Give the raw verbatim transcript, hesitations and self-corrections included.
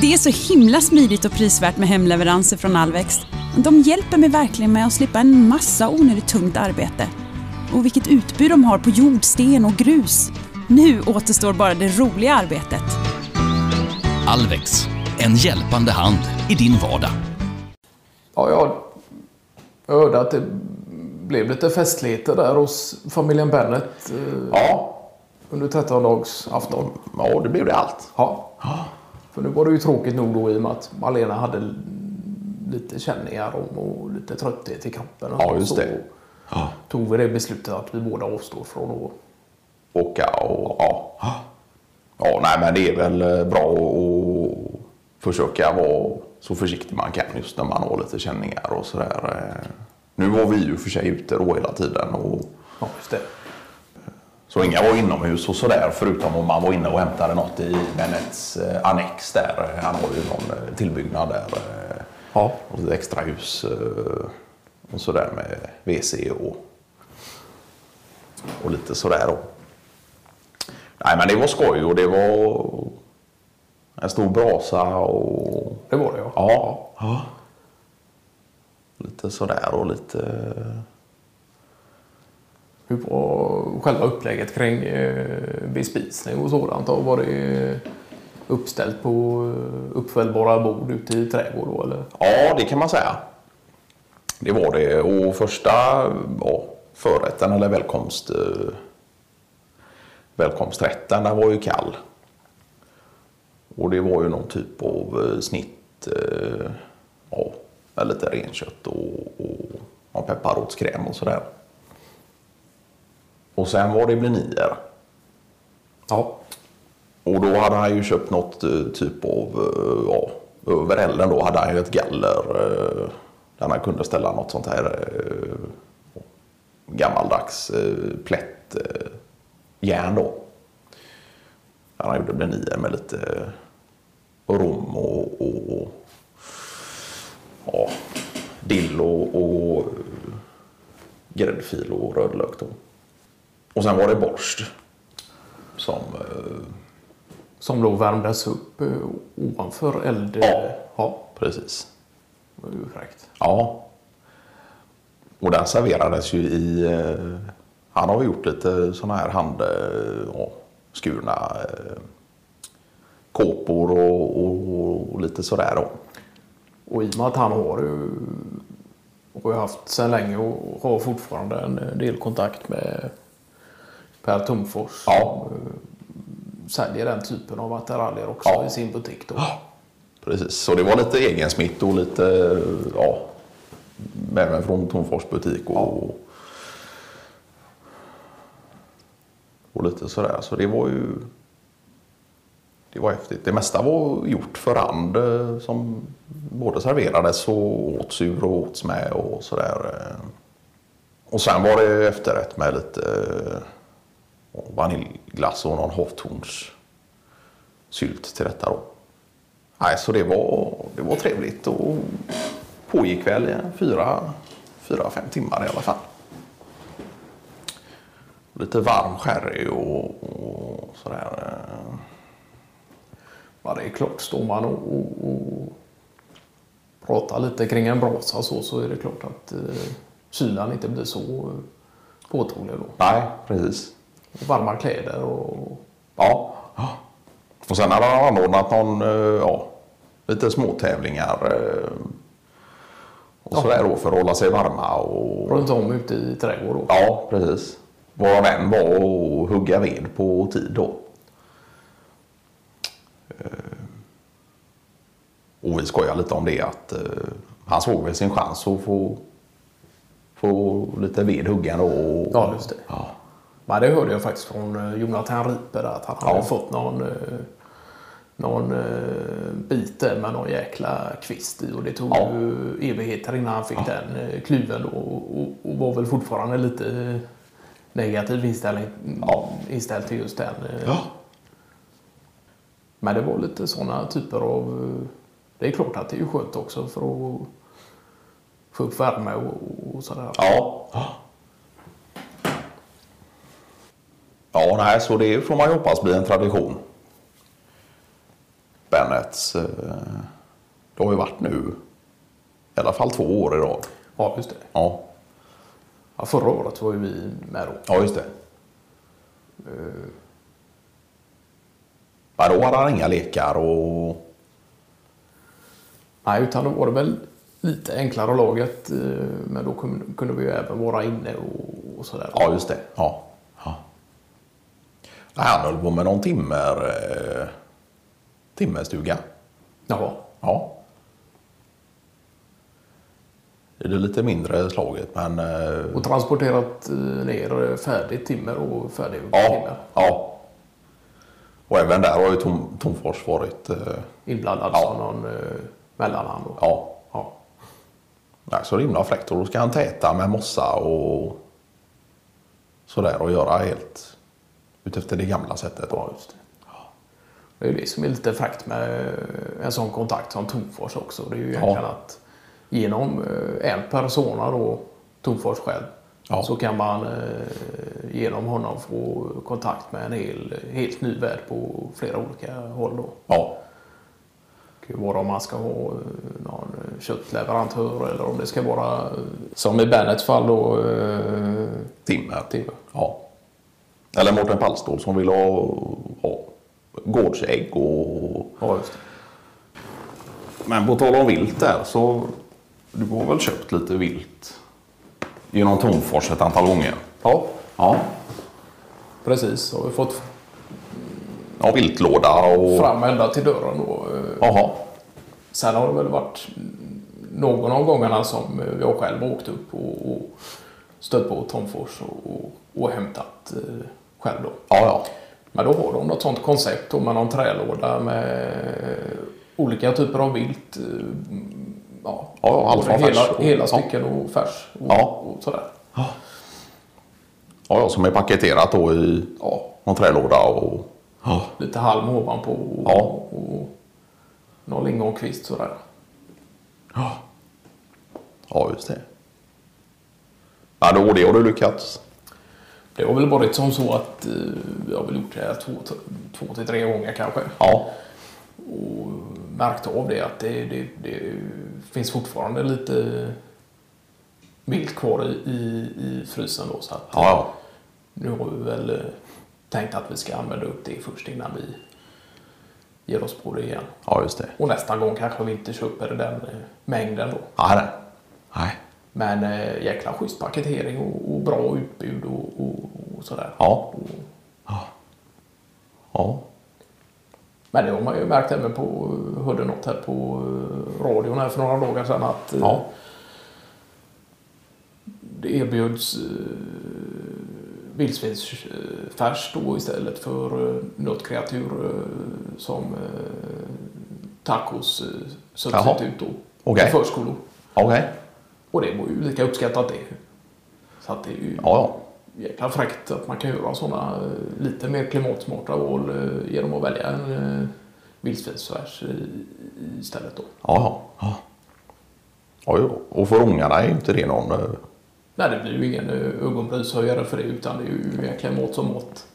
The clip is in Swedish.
Det är så himla smidigt och prisvärt med hemleveranser från Alvex. De hjälper mig verkligen med att slippa en massa onödigt tungt arbete. Och vilket utbud de har på jordsten och grus. Nu återstår bara det roliga arbetet. Alvex, en hjälpande hand i din vardag. Ja, jag hörde att det blev lite festligheter där hos familjen Bennett. Ja. Under trettondagsafton. Ja, det blev det allt. Ja. För nu var det ju tråkigt nog då i och med att Malena hade lite känningar om och lite trötthet i kroppen. Ja, just det. Ja. Tog vi det beslutet att vi båda avstår från att åka och ja. Ja, nej men det är väl bra att försöka vara så försiktig man kan just när man har lite känningar och sådär. Nu var vi ju för sig ute då hela tiden. Och... ja, just det. Så inga var inomhus och sådär, förutom om man var inne och hämtade något i Bennets annex där. Han har ju någon tillbyggnad där. Ja. Och ett extra hus och sådär med W C och, och lite sådär. Och... nej men det var skoj och det var en stor brasa och... det var det ja. Ja. Ja. Lite sådär och lite... hur var själva upplägget kring bespisning och sådant? Och var det uppställt på uppfällbara bord ute i trädgård? Eller? Ja, det kan man säga. Det var det. Och första ja, förrätten eller välkomst, välkomsträtten den var ju kall. Och det var ju någon typ av snitt ja, med lite renkött och, och, och pepparrotskräm och sådär. Och sen var det blinier. Ja. Och då hade han ju köpt något typ av, ja, över elden då hade han ju ett galler där han kunde ställa något sånt här gammaldags plätt järn då. Där han gjorde blinier med lite rom och, och, och ja, dill och, och gräddfil och rödlök då. Och sen var det borst som... Eh... som då värmdes upp eh, ovanför eld. Ja, ja, precis. Det var ju fräckt. Ja. Och den serverades ju i... Eh... han har gjort lite såna här handskurna eh, eh, kåpor och, och, och lite sådär. Då. Och i och med att han har ju... och har haft sedan länge och har fortfarande en del kontakt med... Per Tomfors ja. Säljer den typen av materialer också ja. I sin butik då. Ja. Precis, så det var lite egensmitt och lite, ja, även från Tomfors butik och, ja. och, och lite sådär. Så det var ju, det var häftigt. Det mesta var gjort för hand som både serverades och åts ur och åts med och sådär. Och sen var det efterrätt med lite... och vaniljglass och någon havtornssylt till detta då. Nej, så det var, det var trevligt och pågick väl i fyra, fyra, fem timmar i alla fall. Lite varm sherry och, och sådär. Ja, det är klart, står man och, och, och pratar lite kring en brasa så, så är det klart att eh, kylan inte blir så påtaglig då. Nej, precis. Och varma kläder och... ja. Och sen hade han anordnat någon, ja, lite småtävlingar och ja. Sådär då för att hålla sig varma och... runt om ute i trädgården. Ja, precis. Våra vän var och hugga ved på tid då. Och vi skojar lite om det att han såg väl sin chans att få, få lite ved huggan och... ja, just det. Ja. Men det hörde jag faktiskt från Jonathan Ripper att han hade ja. Fått någon, någon bite med någon jäkla kvist i och det tog ja. Ju evigheter innan han fick ja. Den kluven och, och, och var väl fortfarande lite negativ inställning ja. Inställd till just den. Ja. Men det var lite sådana typer av, det är klart att det är skönt också för att få upp värme och, och sådär. Ja. Ja, nej, så det får man ju hoppas blir en tradition. Ben Bennetts. Det har ju varit nu i alla fall två år i rad. Ja, just det. Ja. Ja, förra året var ju vi med då. Ja, just det. Uh... Ja, då hade han inga lekar och... Nej, utan då var det väl lite enklare laget. Men då kunde vi ju även vara inne och, och sådär. Ja, just det. Ja. Ja. Han höll på med någon timmer... timmerstuga. Jaha. Ja. Det är lite mindre slaget, men... Och transporterat ner färdigt timmer och färdig ja, timmer. Ja. Och även där har ju Tom, Tomfors varit... Eh... Inblandad ja. Som någon eh, mellanhand. Och... Ja. Ja. Ja. Så rimliga fläktor. Då ska han täta med mossa och sådär och göra helt utefter det gamla sättet. Ja, just det. Det är ju det som är lite fakt med en sån kontakt som Tomfors också. Det är ju egentligen ja. Att genom en persona då, Tomfors själv, ja. Så kan man genom honom få kontakt med en hel, helt ny värld på flera olika håll då. Ja. Det kan vara om man ska ha någon köttleverantör eller om det ska vara, som i Bennetts fall då, timmer. timmer. Ja. Eller Mårten Pallstål som vill ha... ha. Gårdsägg och... Ja, just det. Men på tal om vilt där så... Du har väl köpt lite vilt genom Tomfors ett antal gånger? Ja. Ja. Precis. Har vi fått... Ja, viltlåda och... Fram ända till dörren då. Jaha. Sen har det väl varit någon av gångerna som jag själv åkt upp och, och stött på Tomfors och, och, och hämtat själv då. Ja, ja. Men då har de något sånt koncept med någon trälåda med olika typer av vilt. Ja, ja allt från hela, och, hela stycken ja. Och färs och, ja. Och sådär. Ja. Ja, som är paketerat då i ja. Någon trälåda och... Ja. Lite halm ovanpå och, ja. Och någon lingonkvist sådär. Ja. Ja, just det. Ja, då det har du lyckats. Det har väl varit som så att eh, jag har väl gjort det här två, två till tre gånger kanske. Ja. Och märkt av det att det, det, det finns fortfarande lite vilt kvar i, i frysen då. Så att, ja. Nu har vi väl eh, tänkt att vi ska använda upp det först innan vi ger oss på det igen. Ja, just det. Och nästa gång kanske vi inte köper den eh, mängden då. Ja, nej. Nej. Men eh, jäkla schysst paketering och, och bra utbud och, och, och sådär. Ja. Och... ja. Ja. Men det har man ju märkt även på, hörde något här på radion här för några dagar sedan att ja. eh, det erbjuds eh, vildsvinsfärs då istället för eh, något kreatur eh, som eh, tacos eh, substitut då. Okay. I förskolor. Okej. Okay. Och det var ju lika uppskattat det. Så att det är ju ja, ja. Jäkla fräckt att man kan göra sådana lite mer klimatsmarta val genom att välja en vildsvinsfärs istället då. Ja, ja. Ja, och för ungarna är ju inte det någon... Nej, det blir ju ingen ögonprishöjare för det utan det är ju jäkla mat som mat.